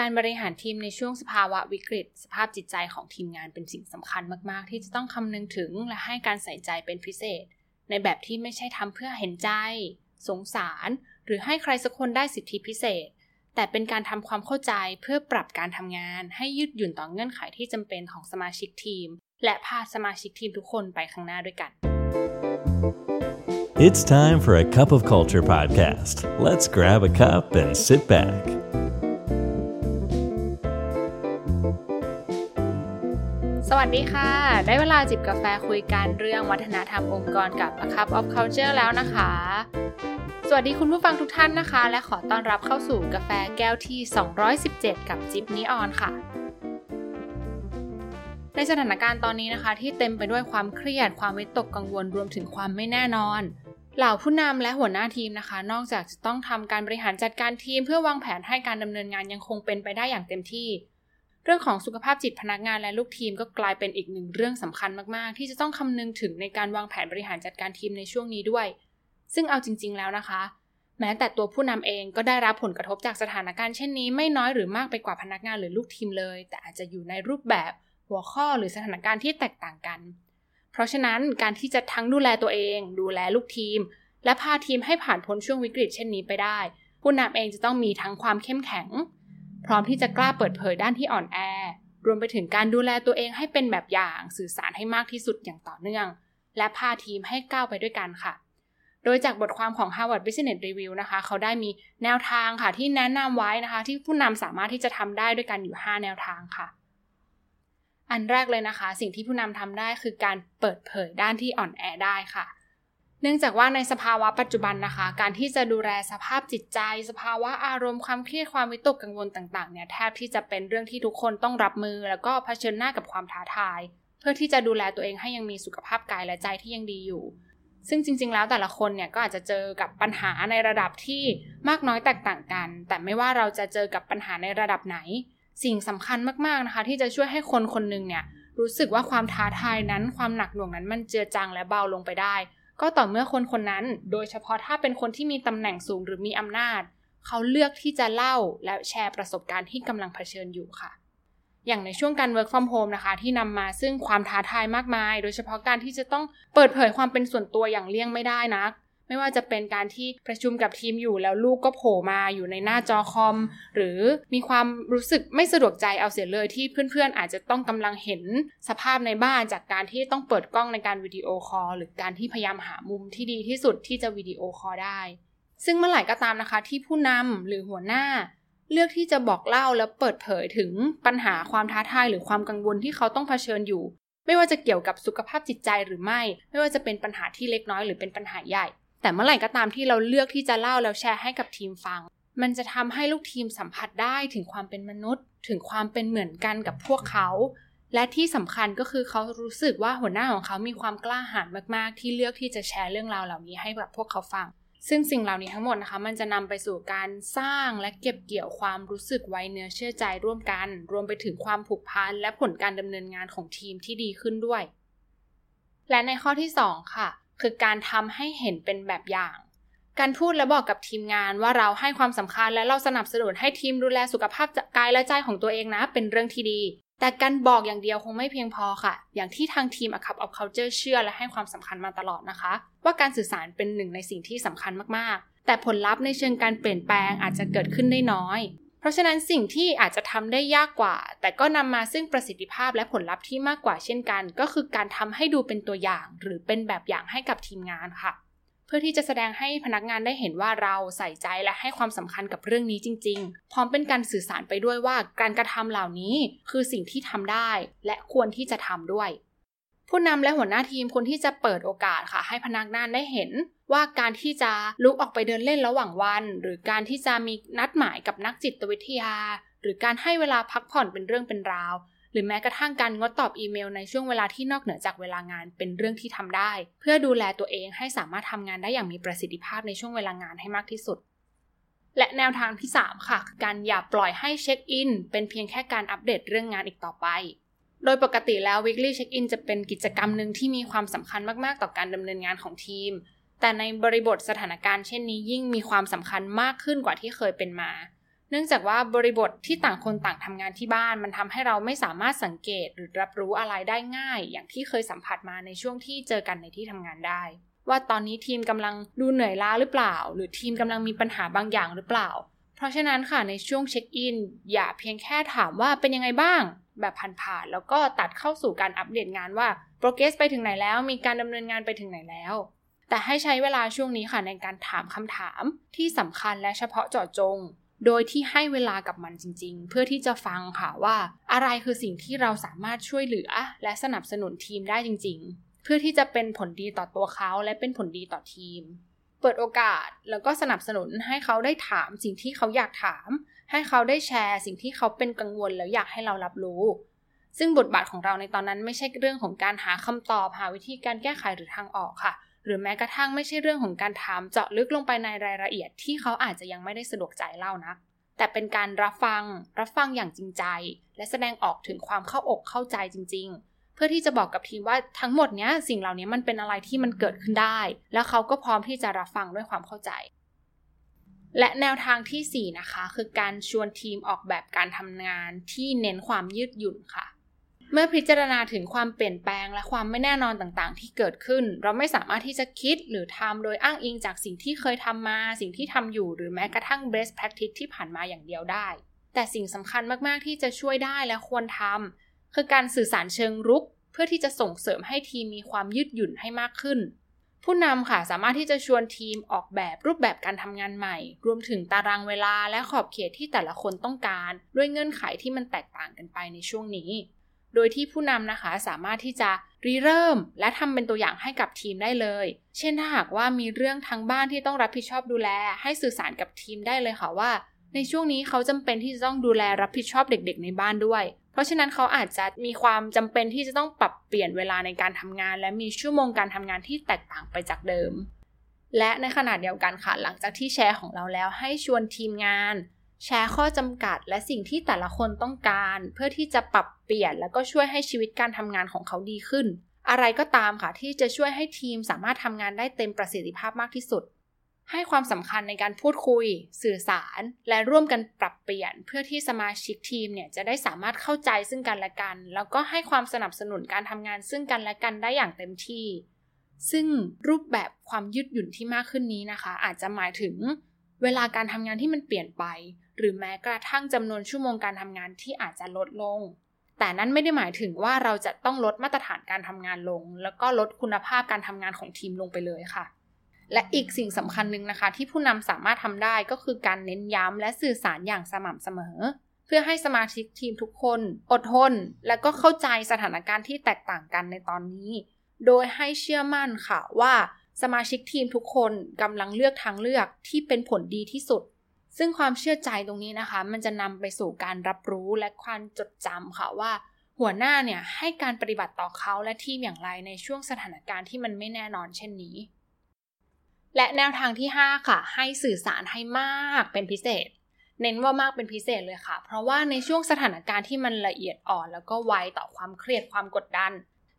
การบริหารทีมในช่วงสภาวะวิกฤตสภาพจิตใจของทีมงานเป็นสิ่งสำคัญมากๆที่จะต้องคำนึงถึงและให้การใส่ใจเป็นพิเศษในแบบที่ไม่ใช่ทำเพื่อเห็นใจสงสารหรือให้ใครสักคนได้สิทธิพิเศษแต่เป็นการทำความเข้าใจเพื่อปรับการทำงานให้ยืดหยุ่นต่อเงื่อนไขที่จำเป็นของสมาชิกทีมและพาสมาชิกทีมทุกคนไปข้างหน้าด้วยกัน It's time for a cup of culture podcast. Let's grab a cup and sit back. สวัสดีค่ะได้เวลาจิบกาแฟคุยกันเรื่องวัฒนธรรมองค์กรกับ A Cup of Culture แล้วนะคะสวัสดีคุณผู้ฟังทุกท่านนะคะและขอต้อนรับเข้าสู่กาแฟแก้วที่217กับจิ๊บนีออนค่ะในสถานการณ์ตอนนี้นะคะที่เต็มไปด้วยความเครียดความวิตกกังวลรวมถึงความไม่แน่นอนเหล่าผู้นำและหัวหน้าทีมนะคะนอกจากจะต้องทำการบริหารจัดการทีมเพื่อวางแผนให้การดำเนินงานยังคงเป็นไปได้อย่างเต็มที่เรื่องของสุขภาพจิตพนักงานและลูกทีมก็กลายเป็นอีกหนึ่งเรื่องสำคัญมากๆที่จะต้องคำนึงถึงในการวางแผนบริหารจัดการทีมในช่วงนี้ด้วยซึ่งเอาจริงๆแล้วนะคะแม้แต่ตัวผู้นำเองก็ได้รับผลกระทบจากสถานการณ์เช่นนี้ไม่น้อยหรือมากไปกว่าพนักงานหรือลูกทีมเลยแต่อาจจะอยู่ในรูปแบบหัวข้อหรือสถานการณ์ที่แตกต่างกันเพราะฉะนั้นการที่จะทั้งดูแลตัวเองดูแลลูกทีมและพาทีมให้ผ่านพ้นช่วงวิกฤตเช่นนี้ไปได้ผู้นำเองจะต้องมีทั้งความเข้มแข็งพร้อมที่จะกล้าเปิดเผยด้านที่อ่อนแอรวมไปถึงการดูแลตัวเองให้เป็นแบบอย่างสื่อสารให้มากที่สุดอย่างต่อเนื่องและพาทีมให้ก้าวไปด้วยกันค่ะโดยจากบทความของ Harvard Business Review นะคะเขาได้มีแนวทางค่ะที่แนะนำไว้นะคะที่ผู้นำสามารถที่จะทำได้ด้วยกันอยู่5แนวทางค่ะอันแรกเลยนะคะสิ่งที่ผู้นำทำได้คือการเปิดเผยด้านที่อ่อนแอได้ค่ะเนื่องจากว่าในสภาวะปัจจุบันนะคะการที่จะดูแลสภาพจิตใจสภาวะอารมณ์ความเครียดความวิตกกังวลต่างๆเนี่ยแทบที่จะเป็นเรื่องที่ทุกคนต้องรับมือแล้วก็เผชิญหน้ากับความท้าทายเพื่อที่จะดูแลตัวเองให้ยังมีสุขภาพกายและใจที่ยังดีอยู่ซึ่งจริงๆแล้วแต่ละคนเนี่ยก็อาจจะเจอกับปัญหาในระดับที่มากน้อยแตกต่างกันแต่ไม่ว่าเราจะเจอกับปัญหาในระดับไหนสิ่งสำคัญมากๆนะคะที่จะช่วยให้คนคนนึงเนี่ยรู้สึกว่าความท้าทายนั้นความหนักหน่วงนั้นมันเจือจางและเบาลงไปได้ก็ต่อเมื่อคนคนนั้นโดยเฉพาะถ้าเป็นคนที่มีตำแหน่งสูงหรือมีอำนาจเขาเลือกที่จะเล่าและแชร์ประสบการณ์ที่กำลังเผชิญอยู่ค่ะอย่างในช่วงการ work from home นะคะที่นำมาซึ่งความท้าทายมากมายโดยเฉพาะการที่จะต้องเปิดเผยความเป็นส่วนตัวอย่างเลี่ยงไม่ได้นะไม่ว่าจะเป็นการที่ประชุมกับทีมอยู่แล้วลูกก็โผล่มาอยู่ในหน้าจอคอมหรือมีความรู้สึกไม่สะดวกใจเอาเสียเลยที่เพื่อนๆอาจจะต้องกำลังเห็นสภาพในบ้านจากการที่ต้องเปิดกล้องในการวิดีโอคอลหรือการที่พยายามหามุมที่ดีที่สุดที่จะวิดีโอคอลได้ซึ่งเมื่อไหร่ก็ตามนะคะที่ผู้นำหรือหัวหน้าเลือกที่จะบอกเล่าและเปิดเผยถึงปัญหาความท้าทายหรือความกังวลที่เขาต้องเผชิญอยู่ไม่ว่าจะเกี่ยวกับสุขภาพจิตใจหรือไม่ว่าจะเป็นปัญหาที่เล็กน้อยหรือเป็นปัญหาใหญ่แต่เมื่อไหร่ก็ตามที่เราเลือกที่จะเล่าแล้วแชร์ให้กับทีมฟังมันจะทำให้ลูกทีมสัมผัสได้ถึงความเป็นมนุษย์ถึงความเป็นเหมือนกันกับพวกเขาและที่สำคัญก็คือเขารู้สึกว่าหัวหน้าของเขามีความกล้าหาญมากๆที่เลือกที่จะแชร์เรื่องราวเหล่านี้ให้กับพวกเขาฟังซึ่งสิ่งเหล่านี้ทั้งหมดนะคะมันจะนำไปสู่การสร้างและเก็บเกี่ยวความรู้สึกไว้เนื้อเชื่อใจร่วมกันรวมไปถึงความผูกพันและผลการดำเนินงานของทีมที่ดีขึ้นด้วยและในข้อที่2ค่ะคือการทำให้เห็นเป็นแบบอย่างการพูดและบอกกับทีมงานว่าเราให้ความสำคัญและเราสนับสนุนให้ทีมดูแลสุขภาพกายและใจของตัวเองนะเป็นเรื่องที่ดีแต่การบอกอย่างเดียวคงไม่เพียงพอค่ะอย่างที่ทางทีม A Cup of Culture เชื่อและให้ความสำคัญมาตลอดนะคะว่าการสื่อสารเป็นหนึ่งในสิ่งที่สำคัญมากๆแต่ผลลัพธ์ในเชิงการเปลี่ยนแปลงอาจจะเกิดขึ้นได้น้อยเพราะฉะนั้นสิ่งที่อาจจะทำได้ยากกว่าแต่ก็นำมาซึ่งประสิทธิภาพและผลลัพธ์ที่มากกว่าเช่นกันก็คือการทำให้ดูเป็นตัวอย่างหรือเป็นแบบอย่างให้กับทีมงานค่ะเพื่อที่จะแสดงให้พนักงานได้เห็นว่าเราใส่ใจและให้ความสำคัญกับเรื่องนี้จริงๆพร้อมเป็นการสื่อสารไปด้วยว่าการกระทำเหล่านี้คือสิ่งที่ทำได้และควรที่จะทำด้วยผู้นำและหัวหน้าทีมควรที่จะเปิดโอกาสค่ะให้พนักงานได้เห็นว่าการที่จะลุกออกไปเดินเล่นระหว่างวันหรือการที่จะมีนัดหมายกับนักจิตวิทยาหรือการให้เวลาพักผ่อนเป็นเรื่องเป็นราวหรือแม้กระทั่งการงดตอบอีเมลในช่วงเวลาที่นอกเหนือจากเวลางานเป็นเรื่องที่ทำได้เพื่อดูแลตัวเองให้สามารถทำงานได้อย่างมีประสิทธิภาพในช่วงเวลางานให้มากที่สุดและแนวทางที่3ค่ะการอย่าปล่อยให้เช็คอินเป็นเพียงแค่การอัปเดตเรื่องงานอีกต่อไปโดยปกติแล้ว weekly check in จะเป็นกิจกรรมนึงที่มีความสำคัญมากๆต่อการดำเนินงานของทีมแต่ในบริบทสถานการณ์เช่นนี้ยิ่งมีความสำคัญมากขึ้นกว่าที่เคยเป็นมา เนื่องจากว่าบริบทที่ต่างคนต่างทำงานที่บ้านมันทำให้เราไม่สามารถสังเกตหรือรับรู้อะไรได้ง่ายอย่างที่เคยสัมผัสมาในช่วงที่เจอกันในที่ทำงานได้ว่าตอนนี้ทีมกำลังดูเหนื่อยล้าหรือเปล่าหรือทีมกำลังมีปัญหาบางอย่างหรือเปล่าเพราะฉะนั้นค่ะในช่วงเช็คอินอย่าเพียงแค่ถามว่าเป็นยังไงบ้างแบบผ่านๆแล้วก็ตัดเข้าสู่การอัปเดตงานว่าโปรเกรสไปถึงไหนแล้วมีการดำเนินงานไปถึงไหนแล้วแต่ให้ใช้เวลาช่วงนี้ค่ะในการถามคำถามที่สำคัญและเฉพาะเจาะจงโดยที่ให้เวลากับมันจริงๆเพื่อที่จะฟังค่ะว่าอะไรคือสิ่งที่เราสามารถช่วยเหลือและสนับสนุนทีมได้จริงๆเพื่อที่จะเป็นผลดีต่อตัวเขาและเป็นผลดีต่อทีมเปิดโอกาสแล้วก็สนับสนุนให้เขาได้ถามสิ่งที่เขาอยากถามให้เขาได้แชร์สิ่งที่เขาเป็นกังวลแล้วอยากให้เรารับรู้ซึ่งบทบาทของเราในตอนนั้นไม่ใช่เรื่องของการหาคำตอบหาวิธีการแก้ไขหรือทางออกค่ะหรือแม้กระทั่งไม่ใช่เรื่องของการถามเจาะลึกลงไปในรายละเอียดที่เขาอาจจะยังไม่ได้สะดวกใจเล่านะแต่เป็นการรับฟังอย่างจริงใจและแสดงออกถึงความเข้าอกเข้าใจจริงๆเพื่อที่จะบอกกับทีมว่าทั้งหมดเนี้ยสิ่งเหล่านี้มันเป็นอะไรที่มันเกิดขึ้นได้แล้วเขาก็พร้อมที่จะรับฟังด้วยความเข้าใจและแนวทางที่4นะคะคือการชวนทีมออกแบบการทำงานที่เน้นความยืดหยุ่นค่ะเมื่อพิจารณาถึงความเปลี่ยนแปลงและความไม่แน่นอนต่างๆที่เกิดขึ้นเราไม่สามารถที่จะคิดหรือทำโดยอ้างอิงจากสิ่งที่เคยทำมาสิ่งที่ทำอยู่หรือแม้กระทั่ง best practice ที่ผ่านมาอย่างเดียวได้แต่สิ่งสำคัญมากๆที่จะช่วยได้และควรทำคือการสื่อสารเชิงรุกเพื่อที่จะส่งเสริมให้ทีมมีความยืดหยุ่นให้มากขึ้นผู้นำค่ะสามารถที่จะชวนทีมออกแบบรูปแบบการทำงานใหม่รวมถึงตารางเวลาและขอบเขตที่แต่ละคนต้องการด้วยเงื่อนไขที่มันแตกต่างกันไปในช่วงนี้โดยที่ผู้นำนะคะสามารถที่จะริเริ่มและทำเป็นตัวอย่างให้กับทีมได้เลยเช่นถ้าหากว่ามีเรื่องทางบ้านที่ต้องรับผิดชอบดูแลให้สื่อสารกับทีมได้เลยค่ะว่าในช่วงนี้เขาจำเป็นที่จะต้องดูแลรับผิดชอบเด็กๆในบ้านด้วยเพราะฉะนั้นเขาอาจจะมีความจำเป็นที่จะต้องปรับเปลี่ยนเวลาในการทำงานและมีชั่วโมงการทำงานที่แตกต่างไปจากเดิมและในขณะเดียวกันค่ะหลังจากที่แชร์ของเราแล้วให้ชวนทีมงานแชร์ข้อจำกัดและสิ่งที่แต่ละคนต้องการเพื่อที่จะปรับเปลี่ยนแล้วก็ช่วยให้ชีวิตการทำงานของเขาดีขึ้นอะไรก็ตามค่ะที่จะช่วยให้ทีมสามารถทำงานได้เต็มประสิทธิภาพมากที่สุดให้ความสำคัญในการพูดคุยสื่อสารและร่วมกันปรับเปลี่ยนเพื่อที่สมาชิกทีมเนี่ยจะได้สามารถเข้าใจซึ่งกันและกันแล้วก็ให้ความสนับสนุนการทำงานซึ่งกันและกันได้อย่างเต็มที่ซึ่งรูปแบบความยืดหยุ่นที่มากขึ้นนี้นะคะอาจจะหมายถึงเวลาการทำงานที่มันเปลี่ยนไปหรือแม้กระทั่งจำนวนชั่วโมงการทำงานที่อาจจะลดลงแต่นั้นไม่ได้หมายถึงว่าเราจะต้องลดมาตรฐานการทำงานลงแล้วก็ลดคุณภาพการทำงานของทีมลงไปเลยค่ะและอีกสิ่งสำคัญนึงนะคะที่ผู้นำสามารถทำได้ก็คือการเน้นย้ำและสื่อสารอย่างสม่ำเสมอเพื่อให้สมาชิกทีมทุกคนอดทนและก็เข้าใจสถานการณ์ที่แตกต่างกันในตอนนี้โดยให้เชื่อมั่นค่ะว่าสมาชิกทีมทุกคนกำลังเลือกทางเลือกที่เป็นผลดีที่สุดซึ่งความเชื่อใจตรงนี้นะคะมันจะนำไปสู่การรับรู้และความจดจำค่ะว่าหัวหน้าเนี่ยให้การปฏิบัติต่อเขาและทีมอย่างไรในช่วงสถานการณ์ที่มันไม่แน่นอนเช่นนี้และแนวทางที่5ค่ะให้สื่อสารให้มากเป็นพิเศษเน้นว่ามากเป็นพิเศษเลยค่ะเพราะว่าในช่วงสถานการณ์ที่มันละเอียดอ่อนแล้วก็ไวต่อความเครียดความกดดัน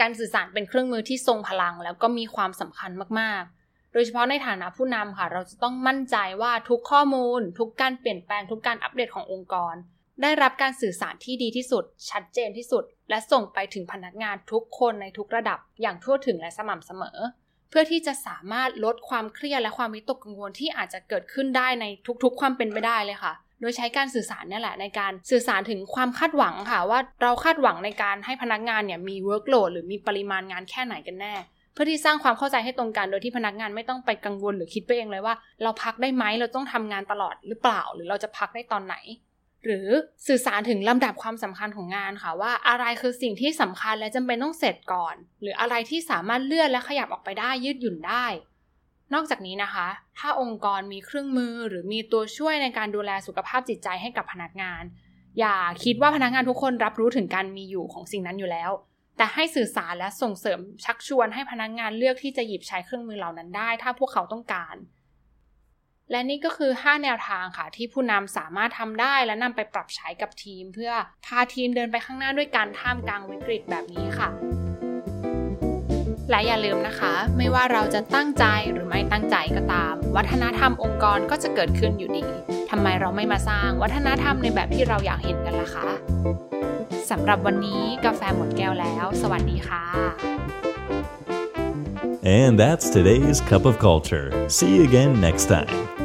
การสื่อสารเป็นเครื่องมือที่ทรงพลังแล้วก็มีความสำคัญมากๆโดยเฉพาะในฐานะผู้นำค่ะเราจะต้องมั่นใจว่าทุกข้อมูลทุกการเปลี่ยนแปลงทุกการอัปเดตขององค์กรได้รับการสื่อสารที่ดีที่สุดชัดเจนที่สุดและส่งไปถึงพนักงานทุกคนในทุกระดับอย่างทั่วถึงและสม่ำเสมอเพื่อที่จะสามารถลดความเครียดและความวิตกกังวลที่อาจจะเกิดขึ้นได้ในทุกๆความเป็นไปได้เลยค่ะโดยใช้การสื่อสารนี่แหละในการสื่อสารถึงความคาดหวังค่ะว่าเราคาดหวังในการให้พนักงานเนี่ยมี workload หรือมีปริมาณงานแค่ไหนกันแน่เพื่อที่สร้างความเข้าใจให้ตรงกันโดยที่พนักงานไม่ต้องไปกังวลหรือคิดไปเองเลยว่าเราพักได้ไหมเราต้องทำงานตลอดหรือเปล่าหรือเราจะพักได้ตอนไหนหรือสื่อสารถึงลำดับความสำคัญของงานค่ะว่าอะไรคือสิ่งที่สำคัญและจำเป็นต้องเสร็จก่อนหรืออะไรที่สามารถเลื่อนและขยับออกไปได้ยืดหยุ่นได้นอกจากนี้นะคะถ้าองค์กรมีเครื่องมือหรือมีตัวช่วยในการดูแลสุขภาพจิตใจให้กับพนักงานอย่าคิดว่าพนักงานทุกคนรับรู้ถึงการมีอยู่ของสิ่งนั้นอยู่แล้วแต่ให้สื่อสารและส่งเสริมชักชวนให้พนักงานเลือกที่จะหยิบใช้เครื่องมือเหล่านั้นได้ถ้าพวกเขาต้องการและนี่ก็คือ5แนวทางค่ะที่ผู้นำสามารถทำได้และนำไปปรับใช้กับทีมเพื่อพาทีมเดินไปข้างหน้าด้วยการท่ามกลางวิกฤตแบบนี้ค่ะ และอย่าลืมนะคะไม่ว่าเราจะตั้งใจหรือไม่ตั้งใจก็ตามวัฒนธรรมองค์กรก็จะเกิดขึ้นอยู่ดีทำไมเราไม่มาสร้างวัฒนธรรมในแบบที่เราอยากเห็นกันล่ะคะสำหรับวันนี้กาแฟหมดแก้วแล้วสวัสดีค่ะ And that's today's Cup of Culture. See you again next time.